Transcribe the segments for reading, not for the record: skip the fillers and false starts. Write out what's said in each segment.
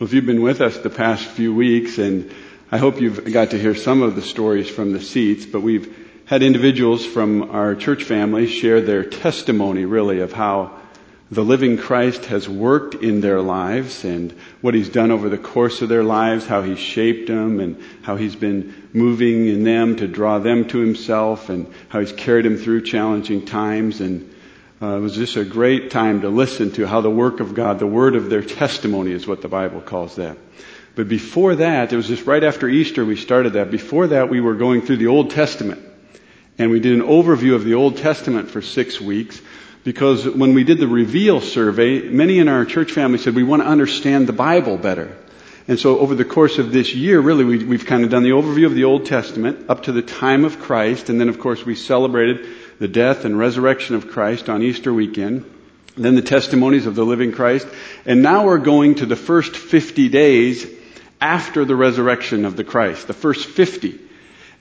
Well, if you've been with us the past few weeks, and I hope you've got to hear some of the stories from the seats, but we've had individuals from our church family share their testimony, really, of how the living Christ has worked in their lives and what he's done over the course of their lives, how he's shaped them and how he's been moving in them to draw them to himself and how he's carried them through challenging times. And it was just a great time to listen to how the work of God, the word of their testimony is what the Bible calls that. But before that, it was just right after Easter we started that. Before that, we were going through the Old Testament. And we did an overview of the Old Testament for 6 weeks because when we did the Reveal survey, many in our church family said we want to understand the Bible better. And so over the course of this year, really, we've kind of done the overview of the Old Testament up to the time of Christ. And then, of course, we celebrated the death and resurrection of Christ on Easter weekend, then the testimonies of the living Christ. And now we're going to the first 50 days after the resurrection of the Christ, the first 50.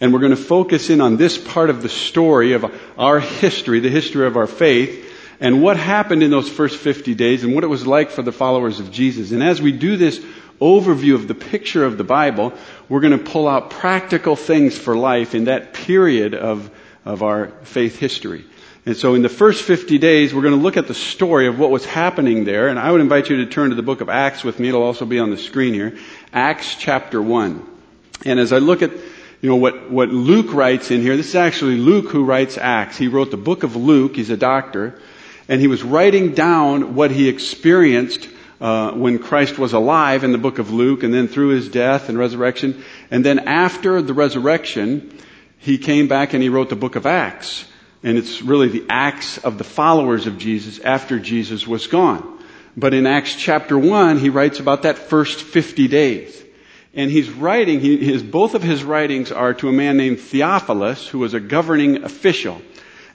And we're going to focus in on this part of the story of our history, the history of our faith, and what happened in those first 50 days and what it was like for the followers of Jesus. And as we do this overview of the picture of the Bible, we're going to pull out practical things for life in that period of our faith history. And so in the first 50 days, we're going to look at the story of what was happening there. And I would invite you to turn to the book of Acts with me. It'll also be on the screen here. Acts chapter 1. And as I look at, you know, what Luke writes in here, this is actually Luke who writes Acts. He wrote the book of Luke. He's a doctor. And he was writing down what he experienced when Christ was alive in the book of Luke, and then through his death and resurrection. And then after the resurrection, he came back and he wrote the book of Acts. And it's really the acts of the followers of Jesus after Jesus was gone. But in Acts chapter 1, he writes about that first 50 days. And he's writing, both of his writings are to a man named Theophilus, who was a governing official.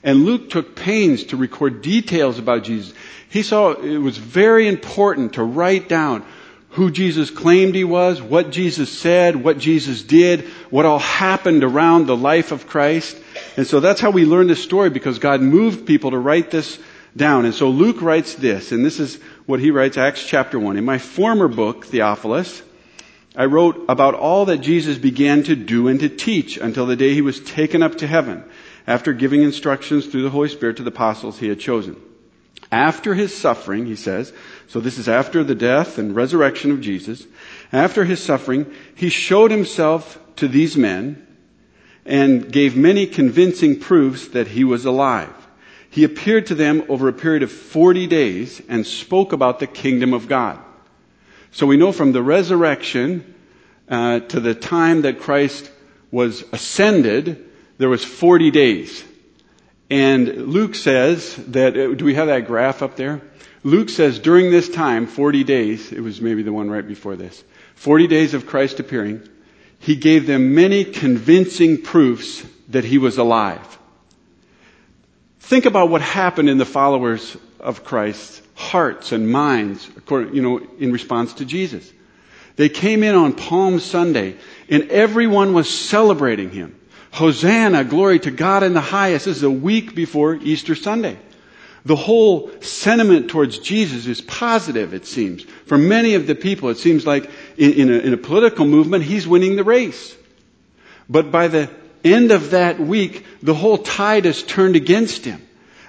And Luke took pains to record details about Jesus. He saw it was very important to write down who Jesus claimed he was, what Jesus said, what Jesus did, what all happened around the life of Christ. And so that's how we learn this story, because God moved people to write this down. And so Luke writes this, and this is what he writes, Acts chapter 1. In my former book, Theophilus, I wrote about all that Jesus began to do and to teach until the day he was taken up to heaven, after giving instructions through the Holy Spirit to the apostles he had chosen. After his suffering, he says, so this is after the death and resurrection of Jesus, after his suffering, he showed himself to these men and gave many convincing proofs that he was alive. He appeared to them over a period of 40 days and spoke about the kingdom of God. So we know from the resurrection to the time that Christ was ascended, there was 40 days. And Luke says that, do we have that graph up there? Luke says during this time, 40 days, it was maybe the one right before this, 40 days of Christ appearing, he gave them many convincing proofs that he was alive. Think about what happened in the followers of Christ's hearts and minds, according, in response to Jesus. They came in on Palm Sunday and everyone was celebrating him. Hosanna, glory to God in the highest. This is a week before Easter Sunday. The whole sentiment towards Jesus is positive, it seems. For many of the people, it seems like in a political movement, he's winning the race. But by the end of that week, the whole tide is turned against him.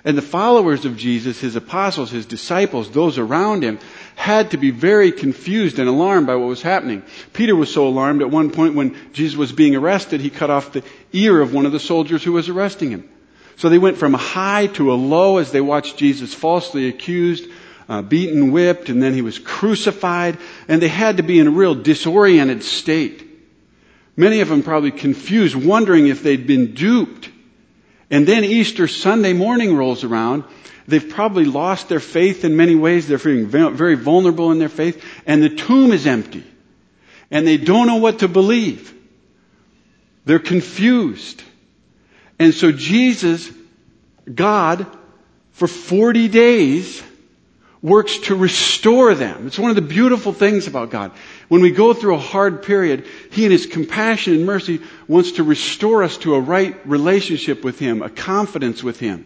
And the followers of Jesus, his apostles, his disciples, those around him, had to be very confused and alarmed by what was happening. Peter was so alarmed at one point when Jesus was being arrested, he cut off the ear of one of the soldiers who was arresting him. So they went from a high to a low as they watched Jesus falsely accused, beaten, whipped, and then he was crucified. And they had to be in a real disoriented state. Many of them probably confused, wondering if they'd been duped. And then Easter Sunday morning rolls around. They've probably lost their faith in many ways. They're feeling very vulnerable in their faith. And the tomb is empty. And they don't know what to believe. They're confused. And so Jesus, God, for 40 days works to restore them. It's one of the beautiful things about God. When we go through a hard period, he in his compassion and mercy wants to restore us to a right relationship with him, a confidence with him.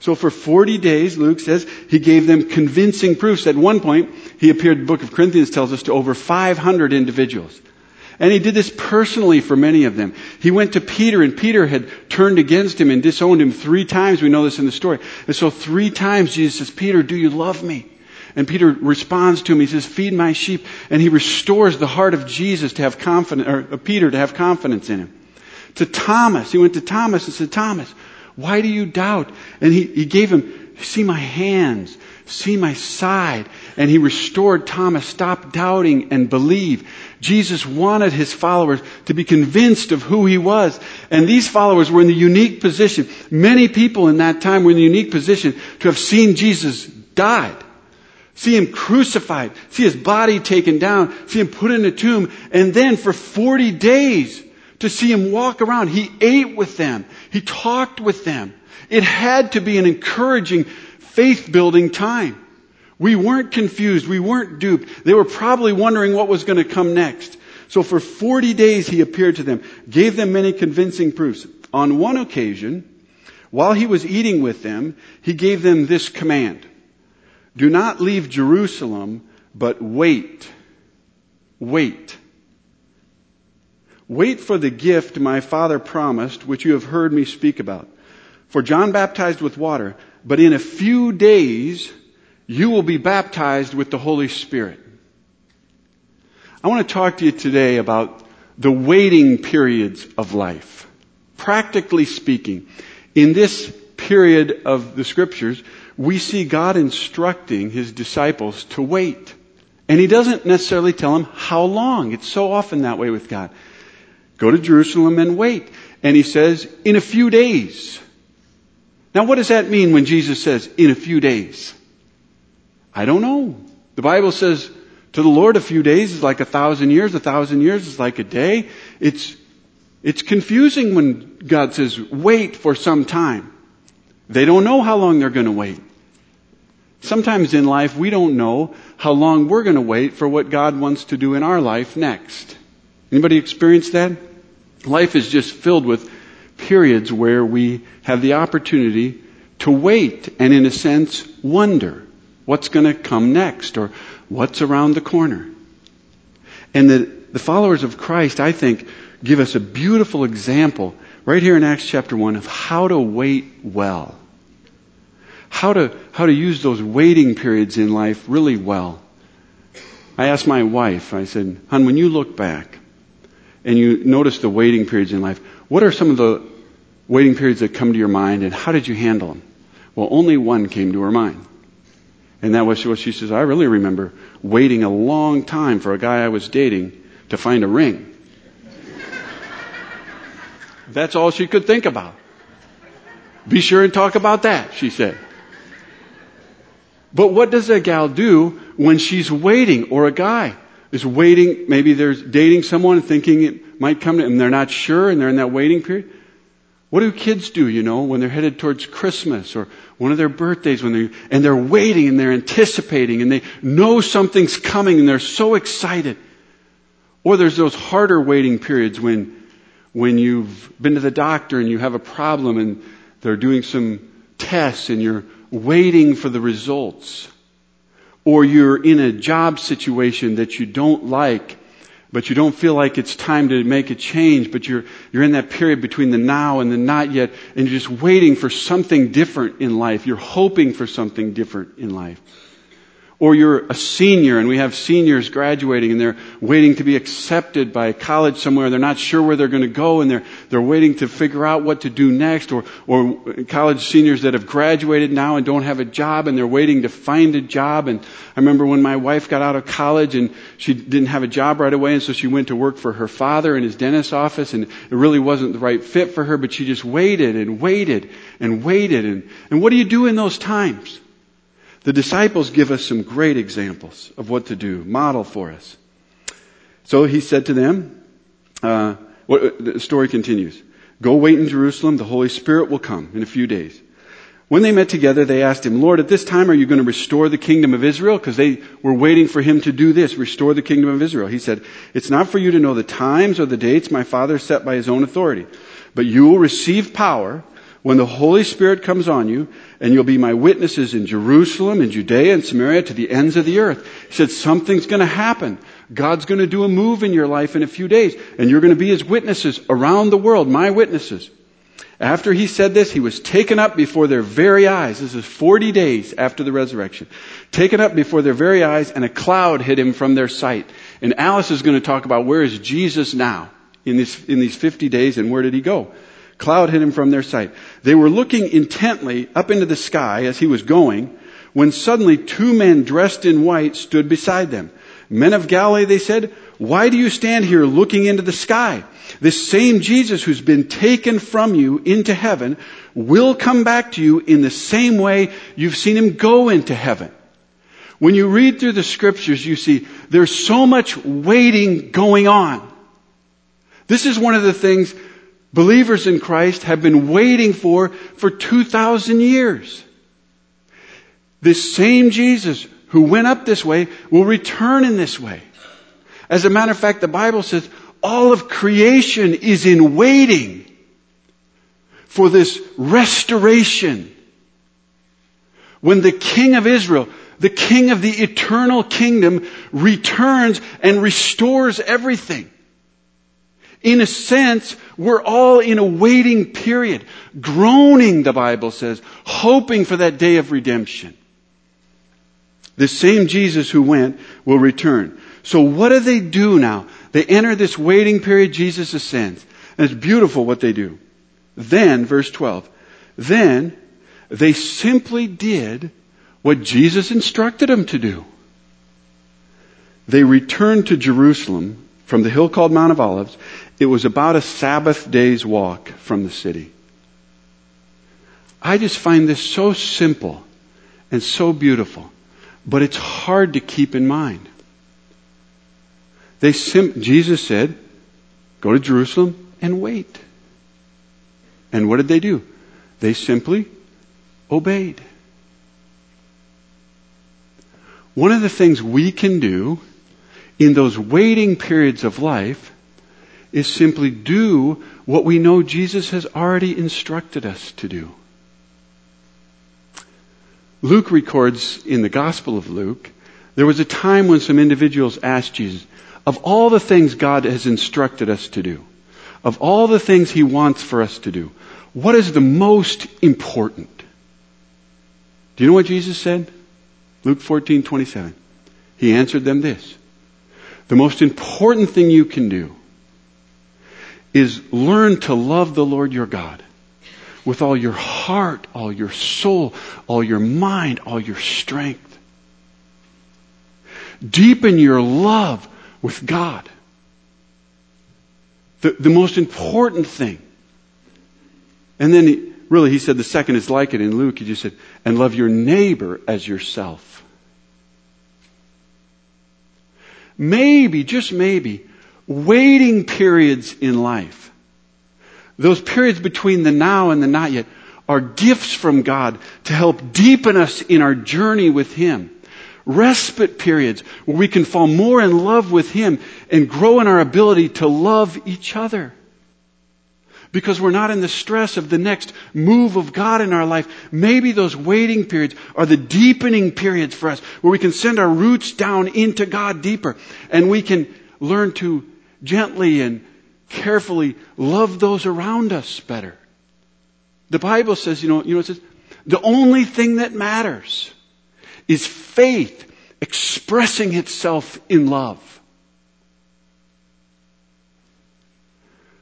So for 40 days, Luke says, he gave them convincing proofs. At one point, he appeared, the book of Corinthians tells us, to over 500 individuals. And he did this personally for many of them. He went to Peter, and Peter had turned against him and disowned him 3 times. We know this in the story. And so 3 times Jesus says, Peter, do you love me? And Peter responds to him. He says, feed my sheep. And he restores the heart of Jesus to have confidence, or Peter to have confidence in him. To Thomas, he went to Thomas and said, Thomas, why do you doubt? And he gave him, see my hands, see my side. And he restored Thomas, stop doubting and believe. Jesus wanted his followers to be convinced of who he was. And these followers were in the unique position. Many people in that time were in the unique position to have seen Jesus died, see him crucified, see his body taken down, see him put in a tomb, and then for 40 days to see him walk around. He ate with them. He talked with them. It had to be an encouraging, faith-building time. We weren't confused. We weren't duped. They were probably wondering what was going to come next. So for 40 days he appeared to them, gave them many convincing proofs. On one occasion, while he was eating with them, he gave them this command. Do not leave Jerusalem, but wait. Wait. Wait for the gift my Father promised, which you have heard me speak about. For John baptized with water, but in a few days you will be baptized with the Holy Spirit. I want to talk to you today about the waiting periods of life. Practically speaking, in this period of the Scriptures, we see God instructing his disciples to wait. And he doesn't necessarily tell them how long. It's so often that way with God. Go to Jerusalem and wait. And he says, in a few days. Now, what does that mean when Jesus says, in a few days? I don't know. The Bible says, to the Lord, a few days is like 1,000 years. 1,000 years is like a day. It's confusing when God says, wait for some time. They don't know how long they're going to wait. Sometimes in life, we don't know how long we're going to wait for what God wants to do in our life next. Anybody experience that? Life is just filled with periods where we have the opportunity to wait and, in a sense, wonder what's going to come next or what's around the corner. And the followers of Christ, I think, give us a beautiful example right here in Acts chapter 1 of how to wait well. How to use those waiting periods in life really well. I asked my wife, I said, hon, when you look back and you notice the waiting periods in life, what are some of the waiting periods that come to your mind and how did you handle them? Well, only one came to her mind. And that was what she says, I really remember waiting a long time for a guy I was dating to find a ring. That's all she could think about. Be sure and talk about that, she said. But what does a gal do when she's waiting, or a guy is waiting? Maybe they're dating someone thinking it might come to them, and they're not sure, and they're in that waiting period. What do kids do, when they're headed towards Christmas or one of their birthdays, and they're waiting and they're anticipating and they know something's coming and they're so excited? Or there's those harder waiting periods when you've been to the doctor and you have a problem and they're doing some tests and you're waiting for the results. Or you're in a job situation that you don't like, but you don't feel like it's time to make a change, but you're in that period between the now and the not yet, and you're just waiting for something different in life. You're hoping for something different in life. Or you're a senior, and we have seniors graduating, and they're waiting to be accepted by college somewhere. They're not sure where they're going to go, and they're waiting to figure out what to do next. Or college seniors that have graduated now and don't have a job, and they're waiting to find a job. And I remember when my wife got out of college, and she didn't have a job right away, and so she went to work for her father in his dentist's office, and it really wasn't the right fit for her, but she just waited and waited and waited. And what do you do in those times? The disciples give us some great examples of what to do, model for us. So he said to them, the story continues, go wait in Jerusalem, the Holy Spirit will come in a few days. When they met together, they asked him, Lord, at this time are you going to restore the kingdom of Israel? Because they were waiting for him to do this, restore the kingdom of Israel. He said, it's not for you to know the times or the dates my Father set by his own authority, but you will receive power when the Holy Spirit comes on you, and you'll be my witnesses in Jerusalem, in Judea, and Samaria, to the ends of the earth. He said, something's going to happen. God's going to do a move in your life in a few days, and you're going to be his witnesses around the world, my witnesses. After he said this, he was taken up before their very eyes. This is 40 days after the resurrection. Taken up before their very eyes, and a cloud hid him from their sight. And Alice is going to talk about where is Jesus now in these 50 days, and where did he go? Cloud hid him from their sight. They were looking intently up into the sky as he was going, when suddenly two men dressed in white stood beside them. Men of Galilee, they said, why do you stand here looking into the sky? This same Jesus who's been taken from you into heaven will come back to you in the same way you've seen him go into heaven. When you read through the scriptures, you see there's so much waiting going on. This is one of the things believers in Christ have been waiting for 2,000 years. This same Jesus who went up this way will return in this way. As a matter of fact, the Bible says all of creation is in waiting for this restoration. When the King of Israel, the King of the eternal kingdom, returns and restores everything. In a sense, we're all in a waiting period, groaning, the Bible says, hoping for that day of redemption. The same Jesus who went will return. So what do they do now? They enter this waiting period, Jesus ascends. And it's beautiful what they do. Then, verse 12, then they simply did what Jesus instructed them to do. They returned to Jerusalem from the hill called Mount of Olives. It was about a Sabbath day's walk from the city. I just find this so simple and so beautiful, but it's hard to keep in mind. Jesus said, go to Jerusalem and wait. And what did they do? They simply obeyed. One of the things we can do in those waiting periods of life is simply do what we know Jesus has already instructed us to do. Luke records in the Gospel of Luke, there was a time when some individuals asked Jesus, of all the things God has instructed us to do, of all the things he wants for us to do, what is the most important? Do you know what Jesus said? Luke 14:27. He answered them this. The most important thing you can do is learn to love the Lord your God with all your heart, all your soul, all your mind, all your strength. Deepen your love with God. The most important thing. And then he said the second is like it in Luke. He just said, and love your neighbor as yourself. Maybe, just maybe, waiting periods in life, those periods between the now and the not yet, are gifts from God to help deepen us in our journey with him. Respite periods where we can fall more in love with him and grow in our ability to love each other. Because we're not in the stress of the next move of God in our life. Maybe those waiting periods are the deepening periods for us where we can send our roots down into God deeper. And we can learn to gently and carefully love those around us better. The Bible says, it says, the only thing that matters is faith expressing itself in love.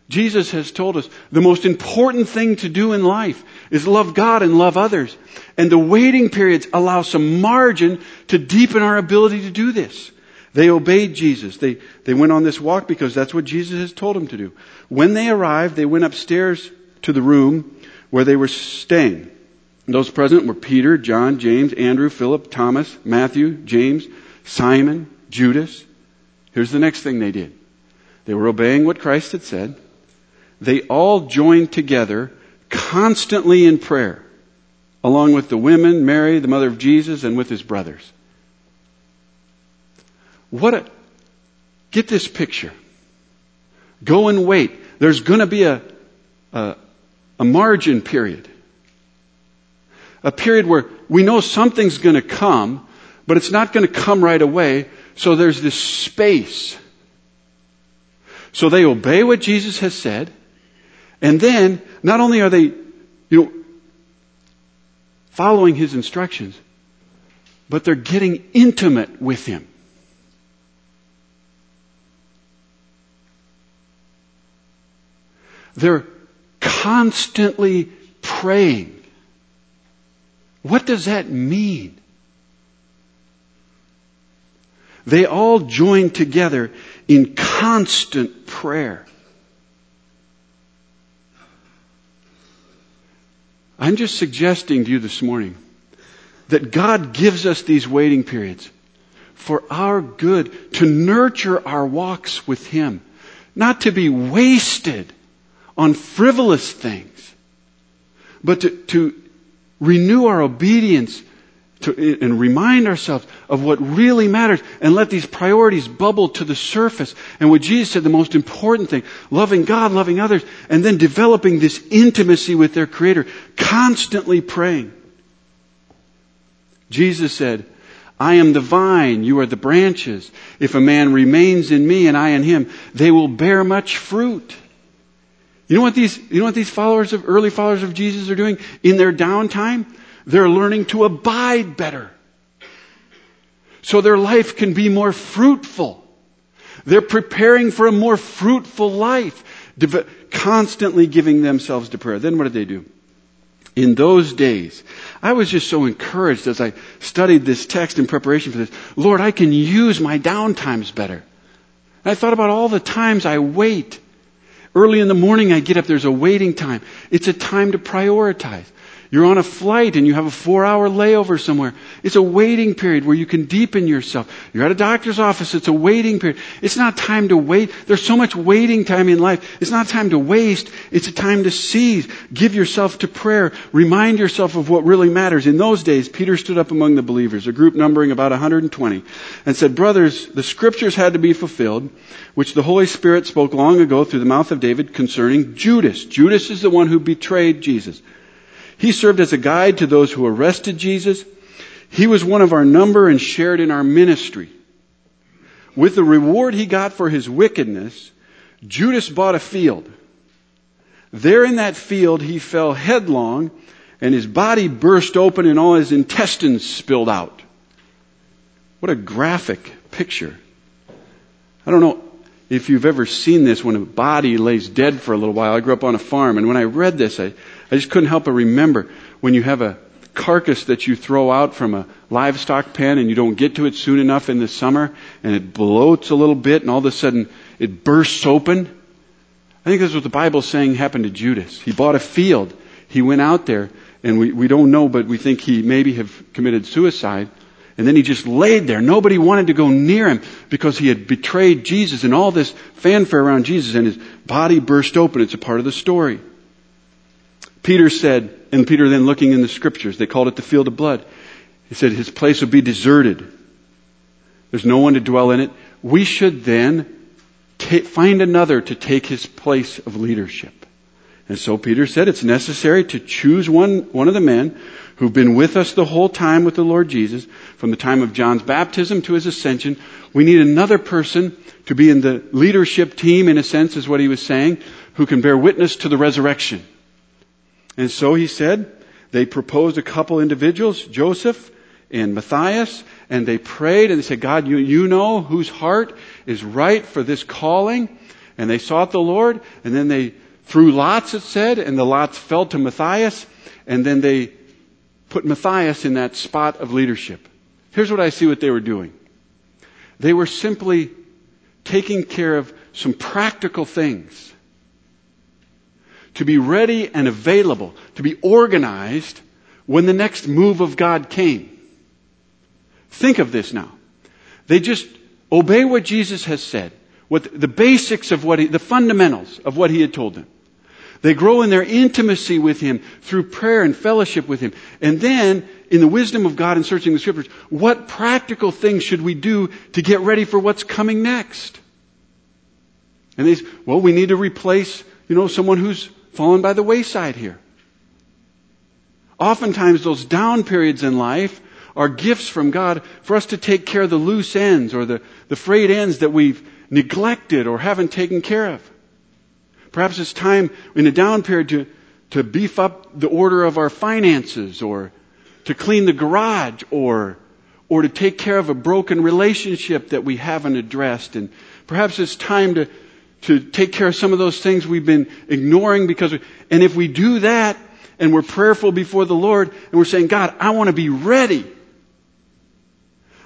Jesus has told us the most important thing to do in life is love God and love others. And the waiting periods allow some margin to deepen our ability to do this. They obeyed Jesus. They went on this walk because that's what Jesus has told them to do. When they arrived, they went upstairs to the room where they were staying. And those present were Peter, John, James, Andrew, Philip, Thomas, Matthew, James, Simon, Judas. Here's the next thing they did. They were obeying what Christ had said. They all joined together constantly in prayer, along with the women, Mary, the mother of Jesus, and with his brothers. Get this picture. Go and wait. There's going to be a margin period. a period where we know something's going to come, but it's not going to come right away. So there's this space. So they obey what Jesus has said. And then, not only are they, following his instructions, but they're getting intimate with him. They're constantly praying. What does that mean? They all join together in constant prayer. I'm just suggesting to you this morning that God gives us these waiting periods for our good, to nurture our walks with him, not to be wasted on frivolous things, but to renew our obedience and remind ourselves of what really matters, and let these priorities bubble to the surface. And what Jesus said, the most important thing, loving God, loving others, and then developing this intimacy with their Creator, constantly praying. Jesus said, I am the vine, you are the branches. If a man remains in me and I in him, they will bear much fruit. You know what these early followers of Jesus are doing in their downtime? They're learning to abide better, so their life can be more fruitful. They're preparing for a more fruitful life, constantly giving themselves to prayer. Then what did they do? In those days, I was just so encouraged as I studied this text in preparation for this. Lord, I can use my downtimes better. And I thought about all the times I wait. Early in the morning I get up, there's a waiting time. It's a time to prioritize. You're on a flight and you have a 4-hour layover somewhere. It's a waiting period where you can deepen yourself. You're at a doctor's office, it's a waiting period. It's not time to wait. There's so much waiting time in life. It's not time to waste. It's a time to seize. Give yourself to prayer. Remind yourself of what really matters. In those days, Peter stood up among the believers, a group numbering about 120, and said, Brothers, the scriptures had to be fulfilled, which the Holy Spirit spoke long ago through the mouth of David concerning Judas. Judas is the one who betrayed Jesus. He served as a guide to those who arrested Jesus. He was one of our number and shared in our ministry. With the reward he got for his wickedness, Judas bought a field. There in that field he fell headlong, and his body burst open and all his intestines spilled out. What a graphic picture. I don't know if you've ever seen this when a body lays dead for a little while. I grew up on a farm, and when I read this, I just couldn't help but remember when you have a carcass that you throw out from a livestock pen and you don't get to it soon enough in the summer, and it bloats a little bit and all of a sudden it bursts open. I think that's what the Bible's saying happened to Judas. He bought a field. He went out there, and we don't know, but we think he maybe have committed suicide. And then he just laid there. Nobody wanted to go near him because he had betrayed Jesus, and all this fanfare around Jesus, and his body burst open. It's a part of the story. Peter said, and Peter then looking in the scriptures, they called it the field of blood. He said, his place would be deserted. There's no one to dwell in it. We should then find another to take his place of leadership. And so Peter said, it's necessary to choose one of the men who've been with us the whole time with the Lord Jesus, from the time of John's baptism to his ascension. We need another person to be in the leadership team, in a sense, is what he was saying, who can bear witness to the resurrection. And so he said, they proposed a couple individuals, Joseph and Matthias, and they prayed and they said, God, you know whose heart is right for this calling. And they sought the Lord, and then they threw lots, it said, and the lots fell to Matthias, and then they put Matthias in that spot of leadership. Here's what I see what they were doing. They were simply taking care of some practical things, to be ready and available, to be organized when the next move of God came. Think of this now. They just obey what Jesus has said, what the basics of the fundamentals of what he had told them. They grow in their intimacy with him through prayer and fellowship with him. And then, in the wisdom of God and searching the scriptures, what practical things should we do to get ready for what's coming next? And they say, well, we need to replace, someone who's fallen by the wayside here. Oftentimes those down periods in life are gifts from God for us to take care of the loose ends or the frayed ends that we've neglected or haven't taken care of. Perhaps it's time in a down period to beef up the order of our finances, or to clean the garage, or to take care of a broken relationship that we haven't addressed. And perhaps it's time to take care of some of those things we've been ignoring and if we do that and we're prayerful before the Lord and we're saying, God, I want to be ready.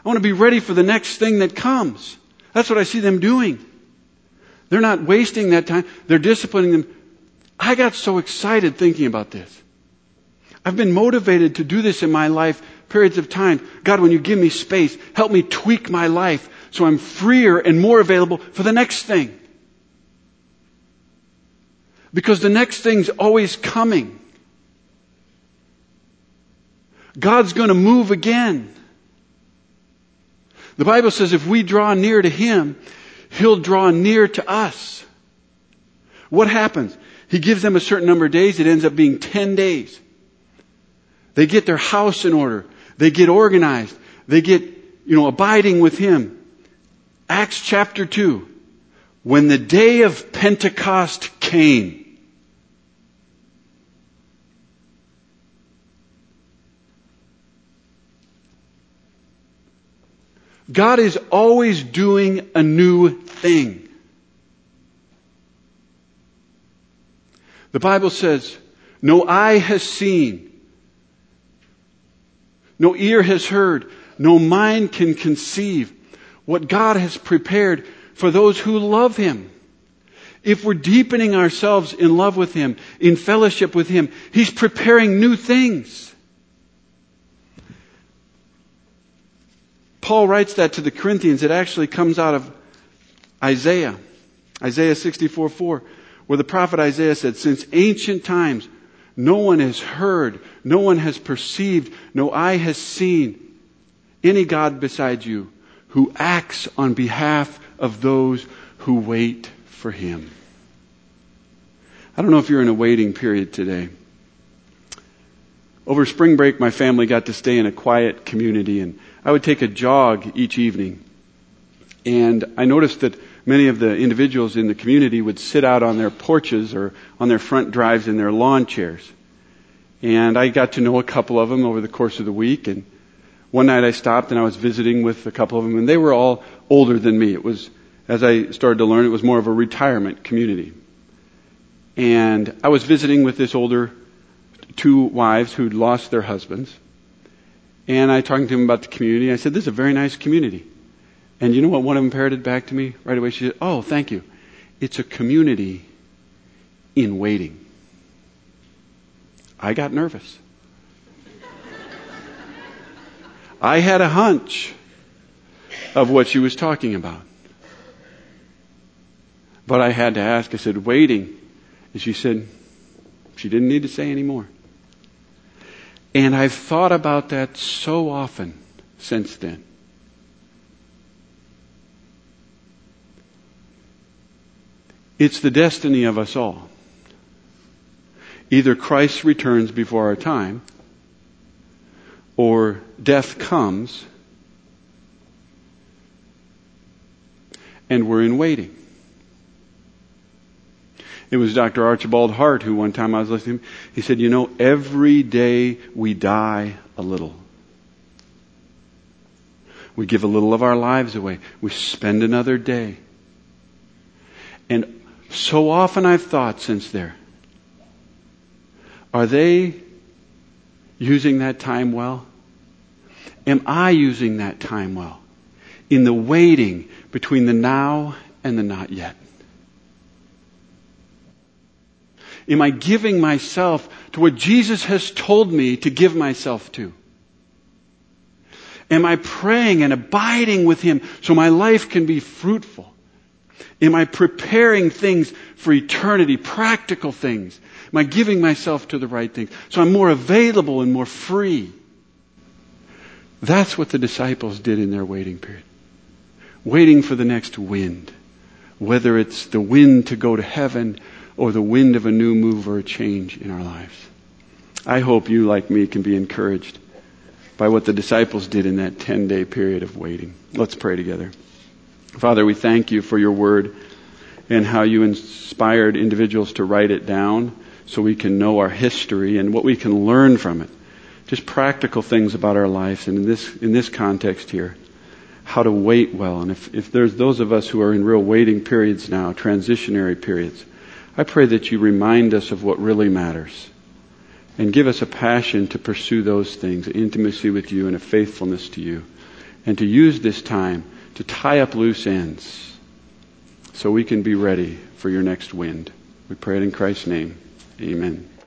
I want to be ready for the next thing that comes. That's what I see them doing. They're not wasting that time. They're disciplining them. I got so excited thinking about this. I've been motivated to do this in my life, periods of time. God, when you give me space, help me tweak my life so I'm freer and more available for the next thing. Because the next thing's always coming. God's going to move again. The Bible says if we draw near to Him, He'll draw near to us. What happens? He gives them a certain number of days. It ends up being 10 days. They get their house in order. They get organized. They get, abiding with Him. Acts chapter 2. When the day of Pentecost came. God is always doing a new thing. The Bible says, no eye has seen, no ear has heard, no mind can conceive what God has prepared for those who love Him. If we're deepening ourselves in love with Him, in fellowship with Him, He's preparing new things. Paul writes that to the Corinthians. It actually comes out of Isaiah, Isaiah 64:4, where the prophet Isaiah said, since ancient times, no one has heard, no one has perceived, no eye has seen any God besides you who acts on behalf of those who wait for Him. I don't know if you're in a waiting period today. Over spring break, my family got to stay in a quiet community, and I would take a jog each evening. And I noticed that many of the individuals in the community would sit out on their porches or on their front drives in their lawn chairs. And I got to know a couple of them over the course of the week. And one night I stopped and I was visiting with a couple of them, and they were all older than me. It was, as I started to learn, it was more of a retirement community. And I was visiting with this older two wives who'd lost their husbands. And I talked to him about the community. I said, this is a very nice community. And you know what one of them parroted back to me right away? She said, oh, thank you. It's a community in waiting. I got nervous. I had a hunch of what she was talking about. But I had to ask. I said, waiting. And she said, she didn't need to say any more. And I've thought about that so often since then. It's the destiny of us all. Either Christ returns before our time, or death comes, and we're in waiting. It was Dr. Archibald Hart who one time I was listening to him. He said, every day we die a little. We give a little of our lives away. We spend another day. And so often I've thought since there, are they using that time well? Am I using that time well? In the waiting between the now and the not yet. Am I giving myself to what Jesus has told me to give myself to? Am I praying and abiding with Him so my life can be fruitful? Am I preparing things for eternity, practical things? Am I giving myself to the right things so I'm more available and more free? That's what the disciples did in their waiting period. Waiting for the next wind. Whether it's the wind to go to heaven, or the wind of a new move or a change in our lives. I hope you, like me, can be encouraged by what the disciples did in that 10-day period of waiting. Let's pray together. Father, we thank you for your word and how you inspired individuals to write it down so we can know our history and what we can learn from it. Just practical things about our lives, and in this context here, how to wait well. And if there's those of us who are in real waiting periods now, transitionary periods, I pray that you remind us of what really matters and give us a passion to pursue those things, intimacy with you and a faithfulness to you, and to use this time to tie up loose ends so we can be ready for your next wind. We pray it in Christ's name. Amen.